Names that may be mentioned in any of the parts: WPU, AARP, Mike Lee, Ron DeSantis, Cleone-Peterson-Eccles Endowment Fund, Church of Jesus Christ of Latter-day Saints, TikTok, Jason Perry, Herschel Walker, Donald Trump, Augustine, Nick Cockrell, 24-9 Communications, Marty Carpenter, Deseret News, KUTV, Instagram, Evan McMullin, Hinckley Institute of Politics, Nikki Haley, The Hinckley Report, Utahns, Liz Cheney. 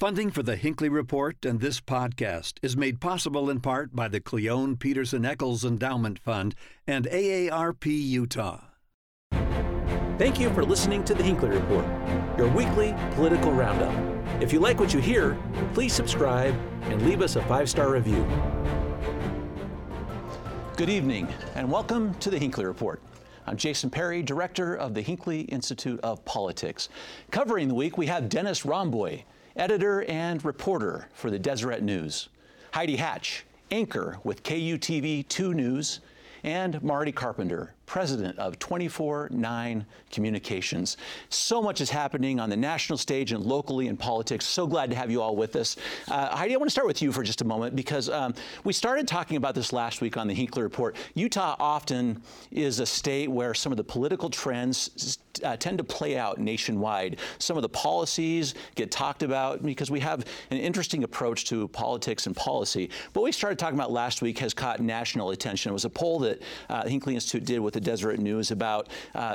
Funding for The Hinckley Report and this podcast is made possible in part by the Cleone-Peterson-Eccles Endowment Fund and AARP Utah. Thank you for listening to The Hinckley Report, your weekly political roundup. If you like what you hear, please subscribe and leave us a 5-star review. Good evening, and welcome to The Hinckley Report. I'm Jason Perry, director of the Hinkley Institute of Politics. Covering the week, we have Dennis Romboy, editor and reporter for the Deseret News, Heidi Hatch, anchor with KUTV 2 News, and Marty Carpenter, president of 24-9 Communications. So much is happening on the national stage and locally in politics. So glad to have you all with us. Heidi, I want to start with you for just a moment because we started talking about this last week on the Hinkley Report. Utah often is a state where some of the political trends tend to play out nationwide. Some of the policies get talked about because we have an interesting approach to politics and policy. What we started talking about last week has caught national attention. It was a poll that the Hinkley Institute did with the Deseret News about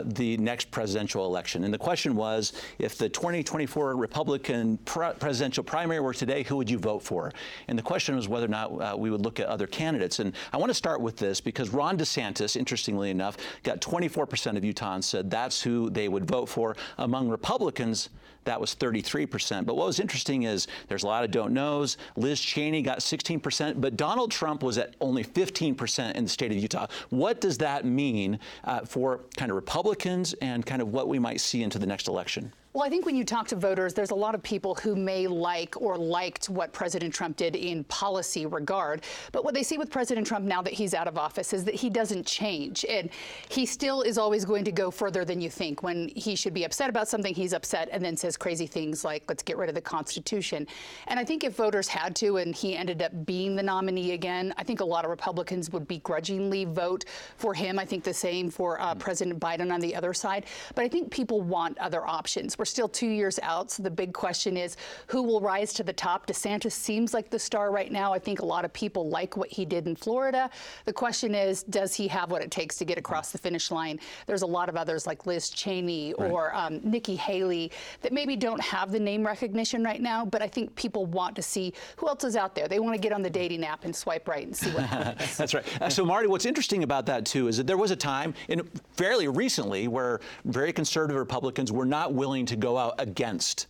the next presidential election. And the question was, if the 2024 Republican presidential primary were today, who would you vote for? And the question was whether or not we would look at other candidates. And I want to start with this because Ron DeSantis, interestingly enough, got 24% of Utahns said that's who they would vote for. Among Republicans, that was 33%. But what was interesting is there's a lot of don't knows. Liz Cheney got 16%, but Donald Trump was at only 15% in the state of Utah. What does that mean for kind of Republicans and kind of what we might see into the next election? Well, I think when you talk to voters, there's a lot of people who may like or liked what President Trump did in policy regard. But what they see with President Trump now that he's out of office is that he doesn't change. And he still is always going to go further than you think. When he should be upset about something, he's upset and then says crazy things like, let's get rid of the Constitution. And I think if voters had to and he ended up being the nominee again, I think a lot of Republicans would begrudgingly vote for him. I think the same for President Biden on the other side. But I think people want other options. We're still 2 years out, so the big question is who will rise to the top. DeSantis seems like the star right now. I think a lot of people like what he did in Florida. The question is, does he have what it takes to get across the finish line? There's a lot of others like Liz Cheney or Nikki Haley that maybe don't have the name recognition right now, but I think people want to see who else is out there. They want to get on the dating app and swipe right and see what happens. That's right. So, Marty, what's interesting about that, too, is that there was a time, in fairly recently, where very conservative Republicans were not willing to go out against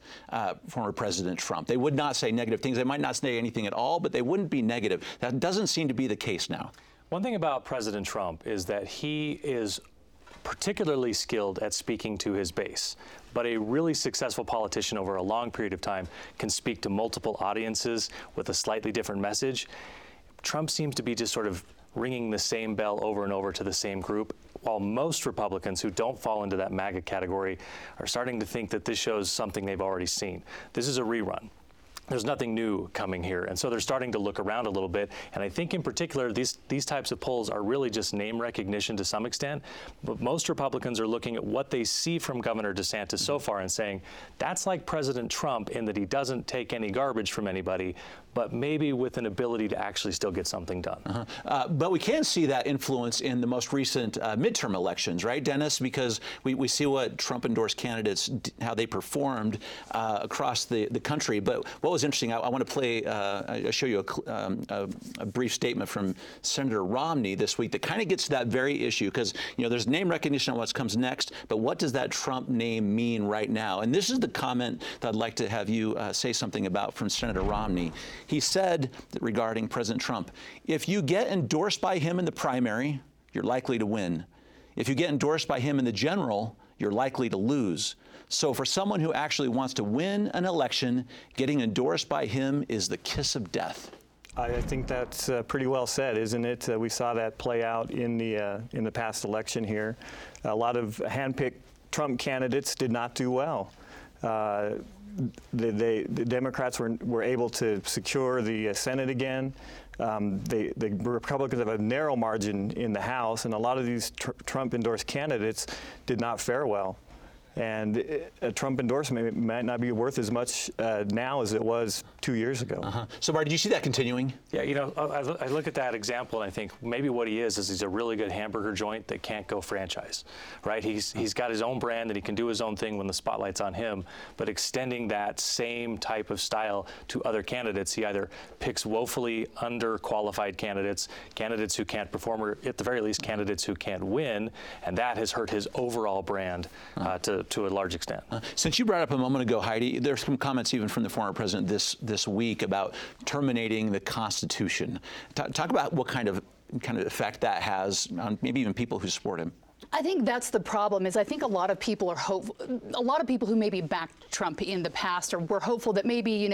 former President Trump. They would not say negative things. They might not say anything at all, but they wouldn't be negative. That doesn't seem to be the case now. One thing about President Trump is that he is particularly skilled at speaking to his base. But a really successful politician over a long period of time can speak to multiple audiences with a slightly different message. Trump seems to be just sort of ringing the same bell over and over to the same group, while most Republicans who don't fall into that MAGA category are starting to think that this shows something they've already seen. This is a rerun. There's nothing new coming here. And so they're starting to look around a little bit. And I think in particular, these types of polls are really just name recognition to some extent. But most Republicans are looking at what they see from Governor DeSantis so far and saying, that's like President Trump in that he doesn't take any garbage from anybody, but maybe with an ability to actually still get something done. But we can see that influence in the most recent midterm elections, right, Dennis? Because we see what Trump-endorsed candidates, how they performed across the country. But what was interesting, I want to play, I'll show you a brief statement from Senator Romney this week that kind of gets to that very issue because, you know, there's name recognition on what comes next, but what does that Trump name mean right now? And this is the comment that I'd like to have you say something about from Senator Romney. He said that regarding President Trump, if you get endorsed by him in the primary, you're likely to win. If you get endorsed by him in the general, you're likely to lose. So for someone who actually wants to win an election, getting endorsed by him is the kiss of death. I think that's pretty well said, isn't it? We saw that play out in the past election here. A lot of hand-picked Trump candidates did not do well. The Democrats were able to secure the Senate again. The Republicans have a narrow margin in the House, and a lot of these Trump-endorsed candidates did not fare well. And a Trump endorsement might not be worth as much now as it was 2 years ago. So, Marty, do you see that continuing? Yeah, you know, I look at that example and I think maybe what he is he's a really good hamburger joint that can't go franchise, right? He's got his own brand and he can do his own thing when the spotlight's on him, but extending that same type of style to other candidates, he either picks woefully underqualified candidates who can't perform, or at the very least, candidates who can't win, and that has hurt his overall brand to a large extent. Since you brought up a moment ago, Heidi, there's some comments even from the former president this week about terminating the Constitution. Talk about what kind of effect that has on maybe even people who support him. I think that's the problem. Is I think a lot of people are hopeful. A lot of people who maybe backed Trump in the past, or were hopeful that maybe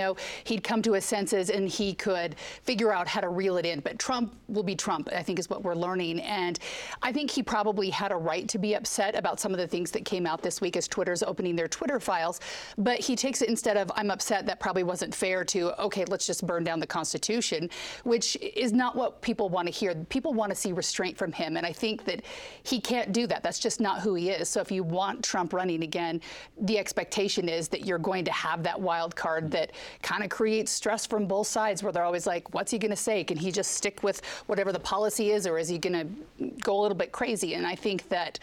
he'd come to his senses and he could figure out how to reel it in. But Trump will be Trump, I think, is what we're learning. And I think he probably had a right to be upset about some of the things that came out this week as Twitter's opening their Twitter files. But he takes it instead of "I'm upset that probably wasn't fair" to "Okay, let's just burn down the Constitution," which is not what people want to hear. People want to see restraint from him, and I think that he can't do that. That's just not who he is. So if you want Trump running again, the expectation is that you're going to have that wild card that kind of creates stress from both sides, where they're always like, what's he going to say? Can he just stick with whatever the policy is, or is he going to go a little bit crazy? And I think that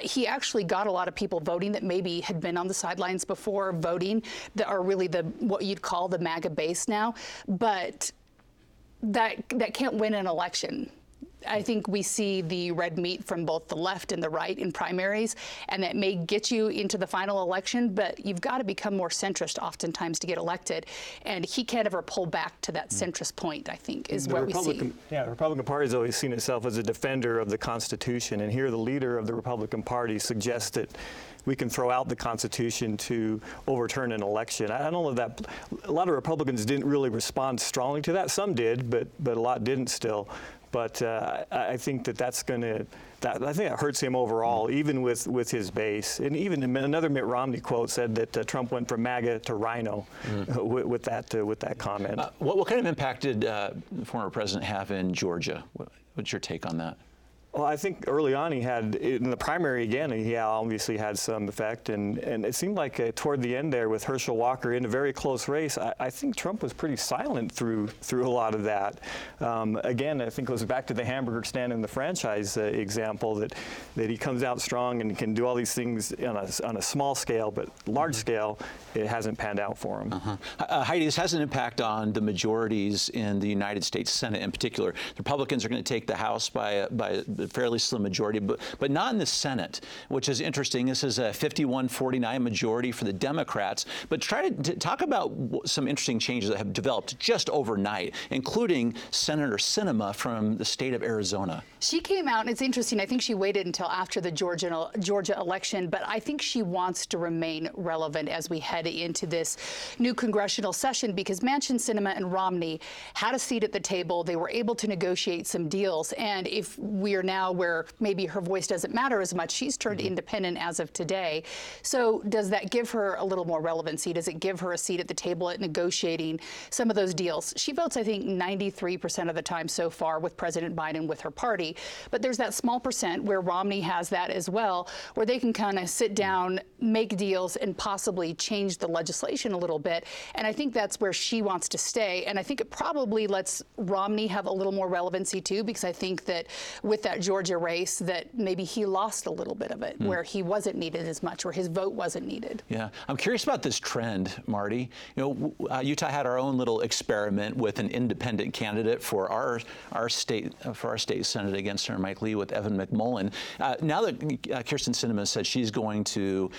he actually got a lot of people voting that maybe had been on the sidelines before voting, that are really what you'd call the MAGA base now, but that can't win an election. I think we see the red meat from both the left and the right in primaries, and that may get you into the final election, but you've got to become more centrist oftentimes to get elected, and he can't ever pull back to that centrist point, I think, is what we see. Yeah, the Republican Party has always seen itself as a defender of the Constitution, and here the leader of the Republican Party suggests that we can throw out the Constitution to overturn an election. I don't know that a lot of Republicans didn't really respond strongly to that. Some did, but a lot didn't still. But I think that's going to. I think that hurts him overall, even with his base. And even another Mitt Romney quote said that Trump went from MAGA to Rhino with that comment. What kind of impact did the former president have in Georgia? What's your take on that? Well, I think early on he had, in the primary again, he obviously had some effect. And it seemed like toward the end there with Herschel Walker in a very close race, I think Trump was pretty silent through a lot of that. Again, I think it goes back to the hamburger stand and the franchise example, that he comes out strong and can do all these things on a small scale, but large scale, it hasn't panned out for him. Heidi, this has an impact on the majorities in the United States Senate in particular. The Republicans are going to take the House by fairly slim majority, but not in the Senate, which is interesting. This is a 51-49 majority for the Democrats. But try to talk about some interesting changes that have developed just overnight, including Senator Sinema from the state of Arizona. She came out, and it's interesting. I think she waited until after the Georgia election, but I think she wants to remain relevant as we head into this new congressional session, because Manchin, Sinema, and Romney had a seat at the table. They were able to negotiate some deals, and if we are now where maybe her voice doesn't matter as much, she's turned independent as of today. So does that give her a little more relevancy? Does it give her a seat at the table at negotiating some of those deals? She votes, I think, 93% of the time so far with President Biden, with her party. But there's that small percent where Romney has that as well, where they can kind of sit down, make deals, and possibly change the legislation a little bit. And I think that's where she wants to stay. And I think it probably lets Romney have a little more relevancy, too, because I think that with that Georgia race, that maybe he lost a little bit of it, where he wasn't needed as much, where his vote wasn't needed. Yeah, I'm curious about this trend, Marty. Utah had our own little experiment with an independent candidate for our state Senate against Senator Mike Lee, with Evan McMullin. Now that Kirsten Sinema said she's going to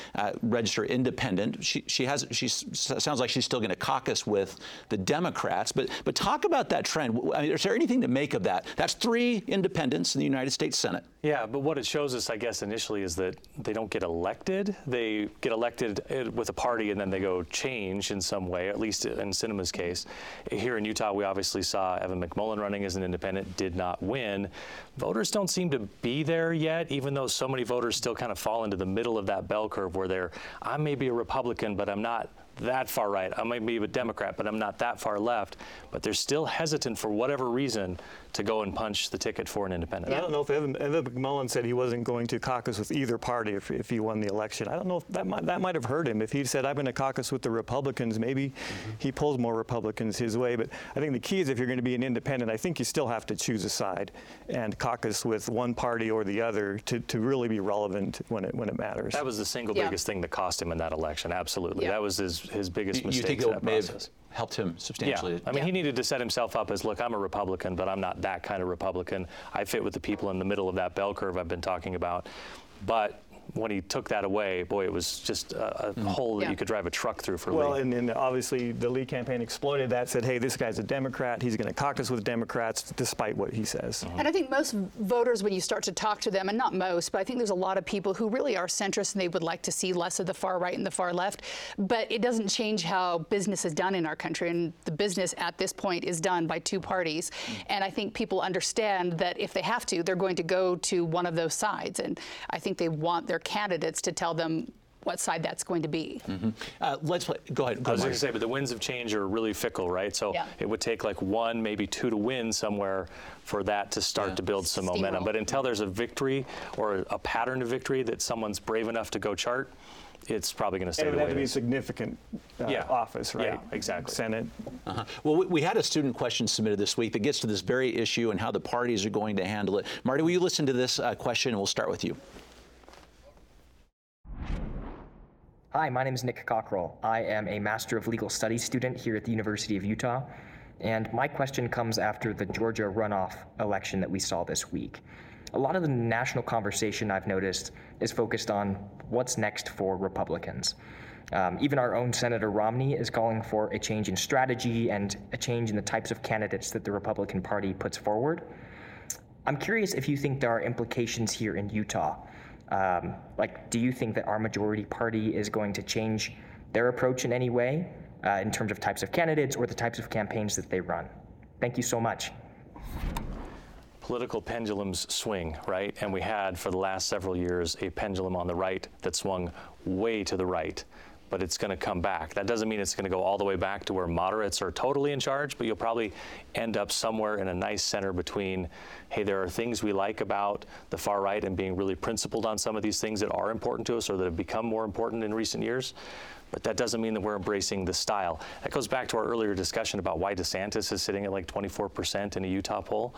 register independent, she sounds like she's still going to caucus with the Democrats. But talk about that trend. I mean, is there anything to make of that? That's three independents in the United States Senate. Yeah, but what it shows us, I guess, initially is that they don't get elected. They get elected with a party, and then they go change in some way, at least in Sinema's case. Here in Utah, we obviously saw Evan McMullin running as an independent, did not win. Voters don't seem to be there yet, even though so many voters still kind of fall into the middle of that bell curve where I may be a Republican, but I'm not that far right. I might be a Democrat, but I'm not that far left. But they're still hesitant for whatever reason to go and punch the ticket for an independent. Yeah, I don't know if Evan McMullin said he wasn't going to caucus with either party if he won the election. I don't know if that might have hurt him. If he said, I'm going to caucus with the Republicans, maybe he pulls more Republicans his way. But I think the key is if you're going to be an independent, I think you still have to choose a side and caucus with one party or the other to really be relevant when it matters. That was the single biggest thing that cost him in that election. Absolutely. Yeah. That was his biggest mistake. You think it may have helped him substantially? Yeah. I mean, he needed to set himself up as, look, I'm a Republican, but I'm not that kind of Republican. I fit with the people in the middle of that bell curve I've been talking about. But when he took that away, boy, it was just a hole that you could drive a truck through for Lee. Well, and obviously the Lee campaign exploited that, said, hey, this guy's a Democrat. He's going to caucus with Democrats despite what he says. Mm-hmm. And I think most voters, when you start to talk to them, and not most, but I think there's a lot of people who really are centrist and they would like to see less of the far right and the far left. But it doesn't change how business is done in our country. And the business at this point is done by two parties. Mm-hmm. And I think people understand that if they have to, they're going to go to one of those sides. And I think they want their candidates to tell them what side that's going to be. Mm-hmm. Let's play. Go ahead. I was going to say, but the winds of change are really fickle, right? So it would take like one, maybe two to win somewhere for that to start to build some momentum. But until there's a victory or a pattern of victory that someone's brave enough to go chart, it's probably going to stay the way it is. It would have to be a significant office, right? Yeah, exactly. Senate. Uh-huh. Well, we had a student question submitted this week that gets to this very issue and how the parties are going to handle it. Marty, will you listen to this question? And we'll start with you. Hi, my name is Nick Cockrell. I am a Master of Legal Studies student here at the University of Utah, and my question comes after the Georgia runoff election that we saw this week. A lot of the national conversation I've noticed is focused on what's next for Republicans. Even our own Senator Romney is calling for a change in strategy and a change in the types of candidates that the Republican Party puts forward. I'm curious if you think there are implications here in Utah. Do you think that our majority party is going to change their approach in any way in terms of types of candidates or the types of campaigns that they run? Thank you so much. Political pendulums swing, right? And we had for the last several years a pendulum on the right that swung way to the right. But it's going to come back. That doesn't mean it's going to go all the way back to where moderates are totally in charge, but you'll probably end up somewhere in a nice center between, hey, there are things we like about the far right and being really principled on some of these things that are important to us or that have become more important in recent years. But that doesn't mean that we're embracing the style. That goes back to our earlier discussion about why DeSantis is sitting at like 24% in a Utah poll,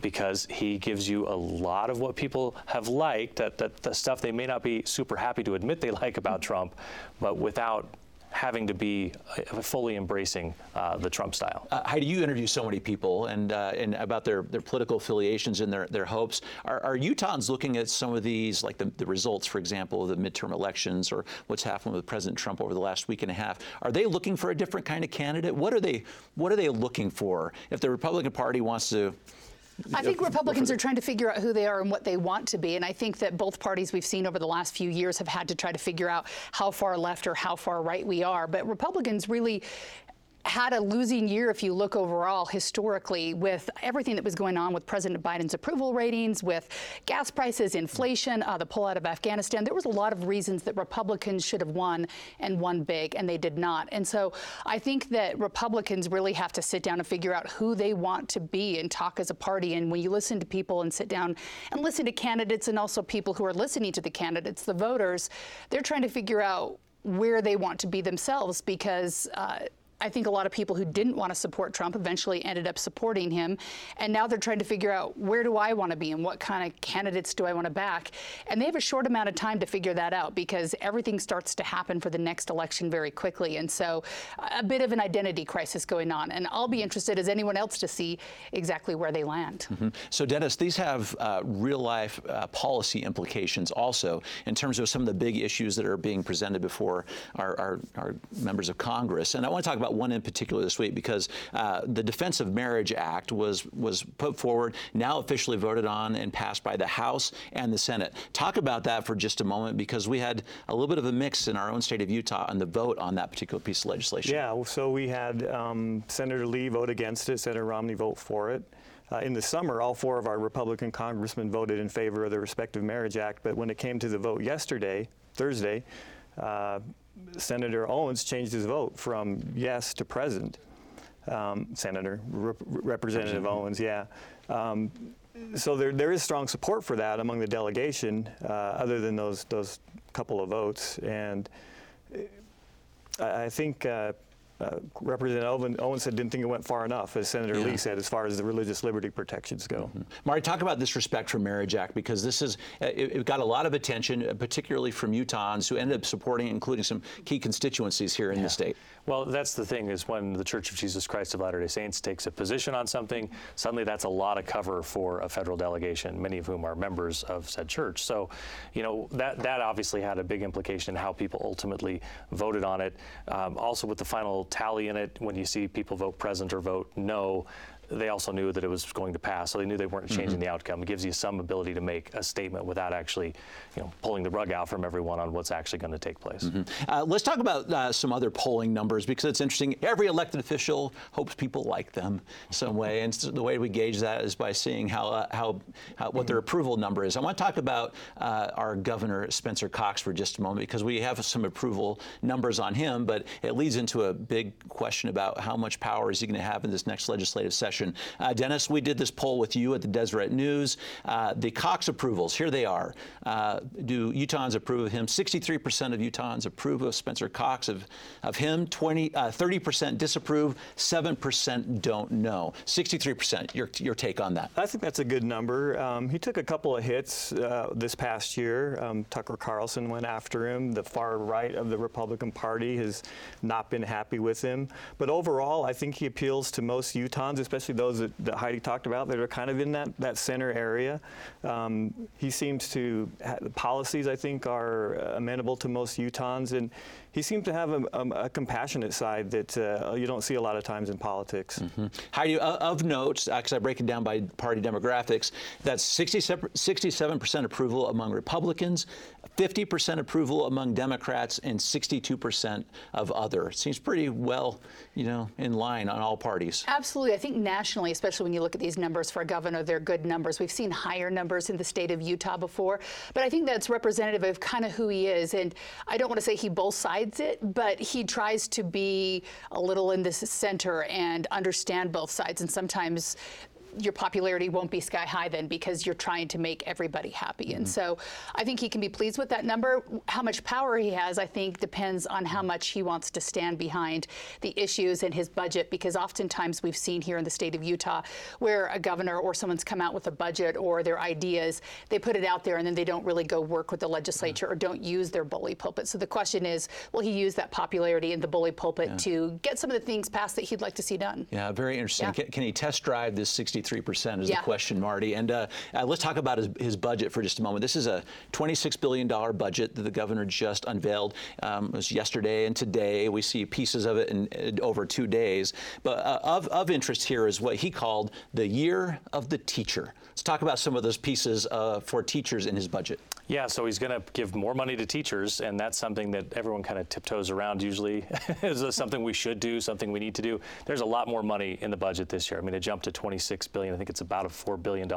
because he gives you a lot of what people have liked, that the stuff they may not be super happy to admit they like about Trump, but without having to be fully embracing the Trump style. Heidi, you interview so many people and about their political affiliations and their hopes. Are Utahns looking at some of these, like the results, for example, of the midterm elections or what's happened with President Trump over the last week and a half? Are they looking for a different kind of candidate? What are they looking for? If the Republican Party wants to, I think Republicans are trying to figure out who they are and what they want to be. And I think that both parties we've seen over the last few years have had to try to figure out how far left or how far right we are. But Republicans really had a losing year if you look overall historically with everything that was going on with President Biden's approval ratings, with gas prices, inflation, the pullout of Afghanistan. There was a lot of reasons that Republicans should have won and won big, and they did not. And so I think that Republicans really have to sit down and figure out who they want to be and talk as a party. And when you listen to people and sit down and listen to candidates and also people who are listening to the candidates, the voters, they're trying to figure out where they want to be themselves, because I think a lot of people who didn't want to support Trump eventually ended up supporting him. And now they're trying to figure out, where do I want to be and what kind of candidates do I want to back? And they have a short amount of time to figure that out, because everything starts to happen for the next election very quickly. And so a bit of an identity crisis going on. And I'll be interested as anyone else to see exactly where they land. Mm-hmm. So, Dennis, these have real-life policy implications also in terms of some of the big issues that are being presented before our members of Congress. And I want to talk about one in particular this week, because the Defense of Marriage Act was put forward, now officially voted on and passed by the House and the Senate. Talk about that for just a moment, because we had a little bit of a mix in our own state of Utah on the vote on that particular piece of legislation. Yeah, so we had Senator Lee vote against it, Senator Romney vote for it. In the summer, all four of our Republican congressmen voted in favor of the respective Marriage Act, but when it came to the vote yesterday, Thursday, Senator Owens changed his vote from yes to present. Representative Owens, yeah. So there is strong support for that among the delegation, other than those couple of votes. And I think Representative Owens said didn't think it went far enough, as Senator Lee said, as far as the religious liberty protections go. Mm-hmm. Marty, talk about this Respect for Marriage Act, because this is it got a lot of attention, particularly from Utahns who ended up supporting, including some key constituencies here in the state. Well, that's the thing, is when the Church of Jesus Christ of Latter-day Saints takes a position on something, suddenly that's a lot of cover for a federal delegation, many of whom are members of said church. So, you know, that obviously had a big implication in how people ultimately voted on it. Also, with the final tally in it, when you see people vote present or vote no, they also knew that it was going to pass, so they knew they weren't changing the outcome. It gives you some ability to make a statement without actually, you know, pulling the rug out from everyone on what's actually going to take place. Let's talk about some other polling numbers, because it's interesting. Every elected official hopes people like them some way, and so the way we gauge that is by seeing how what their approval number is. I want to talk about our governor, Spencer Cox, for just a moment, because we have some approval numbers on him, but it leads into a big question about how much power is he going to have in this next legislative session. Dennis, we did this poll with you at the Deseret News. The Cox approvals, here they are. Do Utahns approve of him? 63% of Utahns approve of Spencer Cox, of him. 30% disapprove, 7% don't know. 63%, your take on that. I think that's a good number. He took a couple of hits this past year. Tucker Carlson went after him. The far right of the Republican Party has not been happy with him. But overall, I think he appeals to most Utahns, especially those that Heidi talked about, that are kind of in that center area. He seems to the policies, I think, are amenable to most Utahns, and he seems to have a compassionate side that you don't see a lot of times in politics. Heidi, of note, because I break it down by party demographics, that's 67% approval among Republicans, 50% approval among Democrats, and 62% of other. Seems pretty well, you know, in line on all parties. Absolutely. I think nationally, especially when you look at these numbers for a governor, they're good numbers. We've seen higher numbers in the state of Utah before, but I think that's representative of kind of who he is. And I don't want to say he both sides it, but he tries to be a little in the center and understand both sides. And sometimes your popularity won't be sky high then, because you're trying to make everybody happy. And so I think he can be pleased with that number. How much power he has, I think, depends on how much he wants to stand behind the issues in his budget, because oftentimes we've seen here in the state of Utah where a governor or someone's come out with a budget or their ideas, they put it out there and then they don't really go work with the legislature or don't use their bully pulpit. So the question is, will he use that popularity in the bully pulpit to get some of the things passed that he'd like to see done? Yeah, very interesting. Yeah. Can he test drive this 63% is the question, Marty. And let's talk about his budget for just a moment. This is a $26 billion budget that the governor just unveiled. It was yesterday and today. We see pieces of it in over 2 days. But of interest here is what he called the Year of the Teacher. Let's talk about some of those pieces for teachers in his budget. Yeah, so he's going to give more money to teachers, and that's something that everyone kind of tiptoes around usually. Is something we should do, something we need to do. There's a lot more money in the budget this year. I mean, it jumped to $26 billion. I think it's about a $4 billion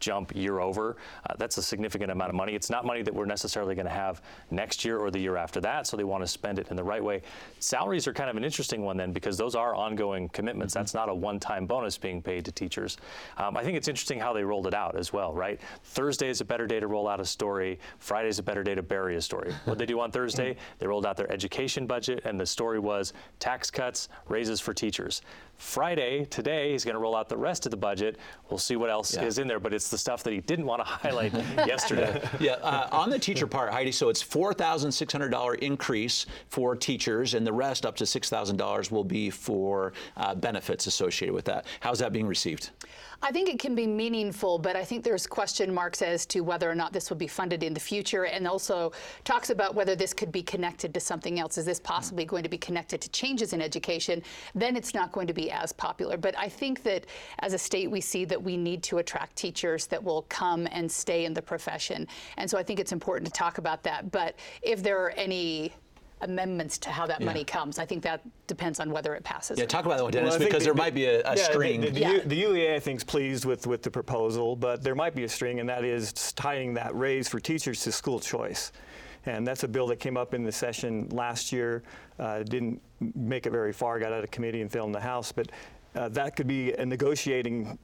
jump year over. That's a significant amount of money. It's not money that we're necessarily going to have next year or the year after that, so they want to spend it in the right way. Salaries are kind of an interesting one then, because those are ongoing commitments. That's not a one-time bonus being paid to teachers. I think it's interesting how they rolled it out as well, right? Thursday is a better day to roll out a story. Friday is a better day to bury a story. What they do on Thursday, they rolled out their education budget, and the story was tax cuts, raises for teachers. Friday, today, he's going to roll out the rest of the budget. We'll see what else is in there, but it's the stuff that he didn't want to highlight yesterday. On the teacher part, Heidi, so it's $4,600 increase for teachers, and the rest, up to $6,000, will be for benefits associated with that. How's that being received? I think it can be meaningful, but I think there's question marks as to whether or not this would be funded in the future, and also talks about whether this could be connected to something else. Is this possibly going to be connected to changes in education? Then it's not going to be as popular. But I think that as a state, we see that we need to attract teachers that will come and stay in the profession. And so I think it's important to talk about that. But if there are any amendments to how that money comes, I think that depends on whether it passes. Yeah, talk about that one, Dennis, because there might be a string. The UEA, I think, is pleased with the proposal, but there might be a string, and that is tying that raise for teachers to school choice. And that's a bill that came up in the session last year, didn't make it very far, got out of committee and failed in the House. But that could be a negotiating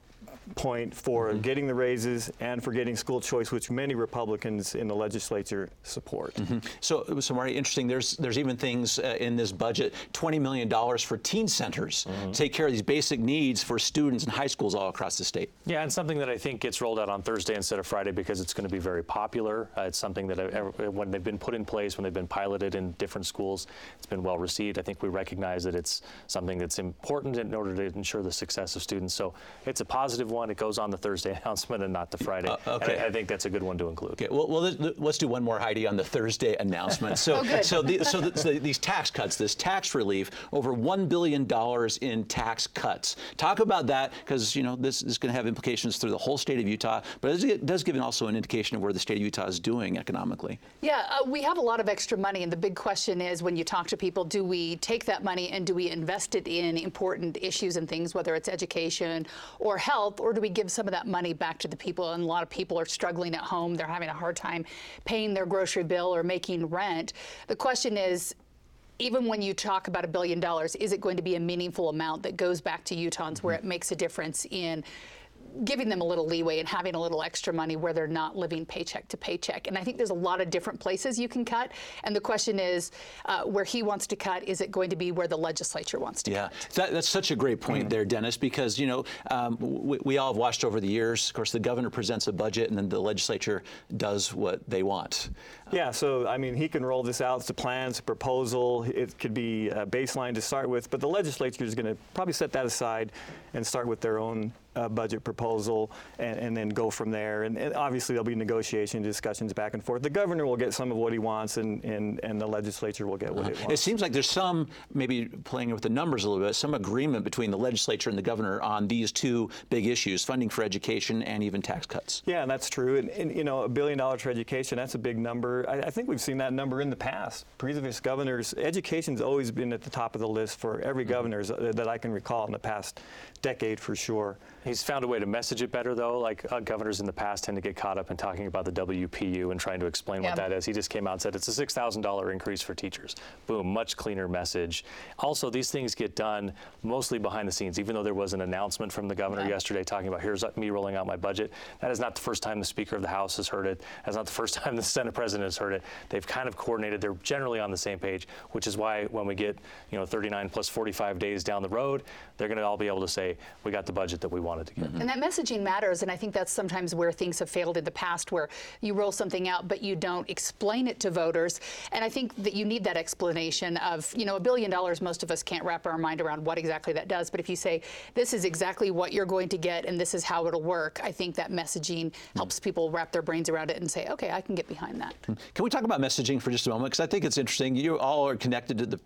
point for getting the raises and for getting school choice, which many Republicans in the legislature support. So it was Marty, interesting. There's even things in this budget, $20 million for teen centers to take care of these basic needs for students in high schools all across the state. Yeah, and something that I think gets rolled out on Thursday instead of Friday because it's going to be very popular. It's something that when they've been put in place, when they've been piloted in different schools, it's been well received. I think we recognize that it's something that's important in order to ensure the success of students. So it's a positive one. It goes on the Thursday announcement and not the Friday. Okay. I think that's a good one to include. Okay. Well, let's do one more, Heidi, on the Thursday announcement. So, these tax cuts, this tax relief, over $1 billion in tax cuts. Talk about that, because you know this is going to have implications through the whole state of Utah, but it does give also an indication of where the state of Utah is doing economically. Yeah, we have a lot of extra money, and the big question is, when you talk to people, do we take that money and do we invest it in important issues and things, whether it's education or health, or do we give some of that money back to the people? And a lot of people are struggling at home. They're having a hard time paying their grocery bill or making rent. The question is, even when you talk about $1 billion, is it going to be a meaningful amount that goes back to Utahns where it makes a difference in giving them a little leeway and having a little extra money where they're not living paycheck to paycheck? And I think there's a lot of different places you can cut. And the question is, where he wants to cut, is it going to be where the legislature wants to cut? That's such a great point there, Dennis, because, you know, we all have watched over the years, of course, the governor presents a budget and then the legislature does what they want. Yeah, so, I mean, he can roll this out. It's a plan, it's a proposal. It could be a baseline to start with, but the legislature is going to probably set that aside and start with their own budget proposal and then go from there. And obviously there'll be negotiation, discussions back and forth. The governor will get some of what he wants and the legislature will get what it wants. It seems like there's some, maybe playing with the numbers a little bit, some agreement between the legislature and the governor on these two big issues, funding for education and even tax cuts. Yeah, that's true. And you know, $1 billion for education, that's a big number. I think we've seen that number in the past. Previous governors, education's always been at the top of the list for every governor that I can recall in the past decade for sure. He's found a way to message it better, though. Like governors in the past tend to get caught up in talking about the WPU and trying to explain what that is. He just came out and said it's a $6,000 increase for teachers. Boom, much cleaner message. Also, these things get done mostly behind the scenes, even though there was an announcement from the governor yesterday talking about here's me rolling out my budget. That is not the first time the Speaker of the House has heard it. That's not the first time the Senate President has heard it. They've kind of coordinated. They're generally on the same page, which is why when we get 39 plus 45 days down the road, they're going to all be able to say we got the budget that we want. And that messaging matters, and I think that's sometimes where things have failed in the past, where you roll something out, but you don't explain it to voters. And I think that you need that explanation of, $1 billion, most of us can't wrap our mind around what exactly that does. But if you say, this is exactly what you're going to get, and this is how it'll work, I think that messaging helps people wrap their brains around it and say, okay, I can get behind that. Can we talk about messaging for just a moment? Because I think it's interesting. You all are connected to the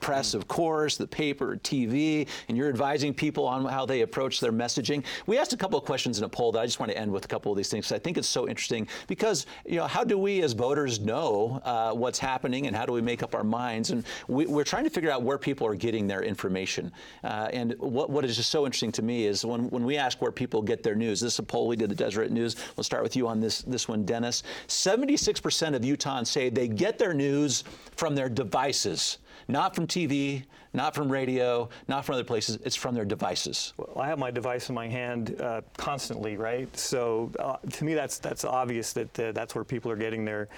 press, of course, the paper, TV, and you're advising people on how they approach their messaging. We asked a couple of questions in a poll that I just want to end with a couple of these things, because I think it's so interesting, because how do we as voters know what's happening, and how do we make up our minds? And we're trying to figure out where people are getting their information. And what is just so interesting to me is when we ask where people get their news. This is a poll we did at the Deseret News. We'll start with you on this one, Dennis. 76% of Utahns say they get their news from their devices. Not from TV, not from radio, not from other places. It's from their devices. Well, I have my device in my hand constantly, right? So to me, that's obvious that that's where people are getting their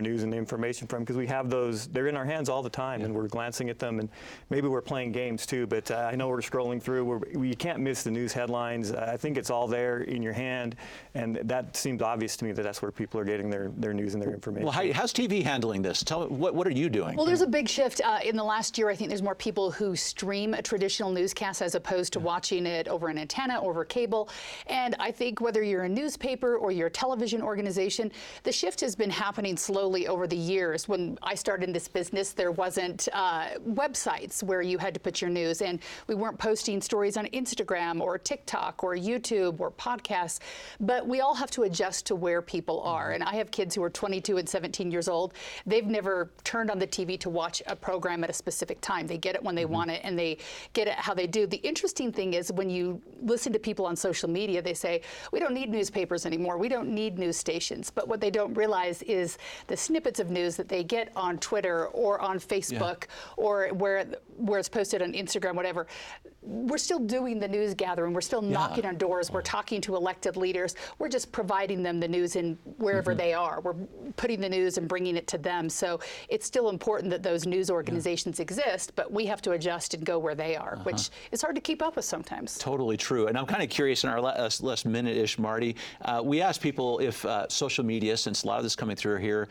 news and the information from, because we have those. They're in our hands all the time, and we're glancing at them, and maybe we're playing games too. But I know we're scrolling through. You can't miss the news headlines. I think it's all there in your hand, and that seems obvious to me that that's where people are getting their news and their information. Well, how's TV handling this? Tell me, what are you doing? Well, there's a big shift. In the last year, I think there's more people who stream a traditional newscast as opposed to watching it over an antenna, over cable. And I think whether you're a newspaper or you're a television organization, the shift has been happening slowly over the years. When I started this business, there wasn't websites where you had to put your news, and we weren't posting stories on Instagram or TikTok or YouTube or podcasts, but we all have to adjust to where people are. And I have kids who are 22 and 17 years old. They've never turned on the TV to watch a program at a specific time. They get it when they want it, and they get it how they do. The interesting thing is when you listen to people on social media, they say, we don't need newspapers anymore. We don't need news stations. But what they don't realize is the snippets of news that they get on Twitter or on Facebook or where it's posted on Instagram, whatever. We're still doing the news gathering. We're still knocking on doors. We're talking to elected leaders. We're just providing them the news in wherever they are. We're putting the news and bringing it to them. So it's still important that those news organizations exist, but we have to adjust and go where they are, which is hard to keep up with sometimes. Totally true. And I'm kind of curious, in our last minute-ish, Marty, we asked people if social media, since a lot of this coming through here,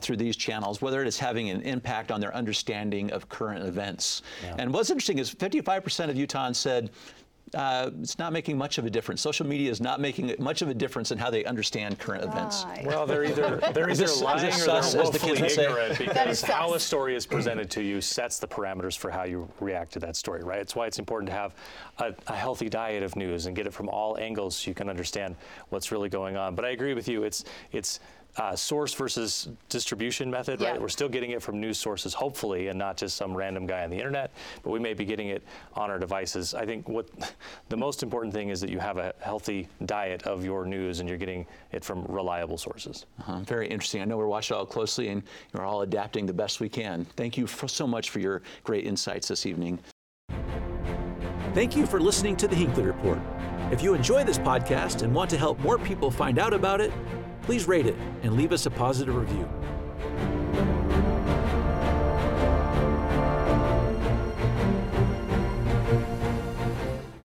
through these channels, whether it is having an impact on their understanding of current events. Yeah. And what's interesting is 55% of Utahns said, it's not making much of a difference. Social media is not making much of a difference in how they understand current events. Well, they're either lying or they're woefully ignorant, because how a story is presented to you sets the parameters for how you react to that story, right? It's why it's important to have a healthy diet of news and get it from all angles so you can understand what's really going on. But I agree with you. It's source versus distribution method, right? We're still getting it from news sources, hopefully, and not just some random guy on the internet, but we may be getting it on our devices. I think what the most important thing is that you have a healthy diet of your news and you're getting it from reliable sources. Very interesting. I know we're watching it all closely and we're all adapting the best we can. Thank you so much for your great insights this evening. Thank you for listening to The Hinckley Report. If you enjoy this podcast and want to help more people find out about it, please rate it and leave us a positive review.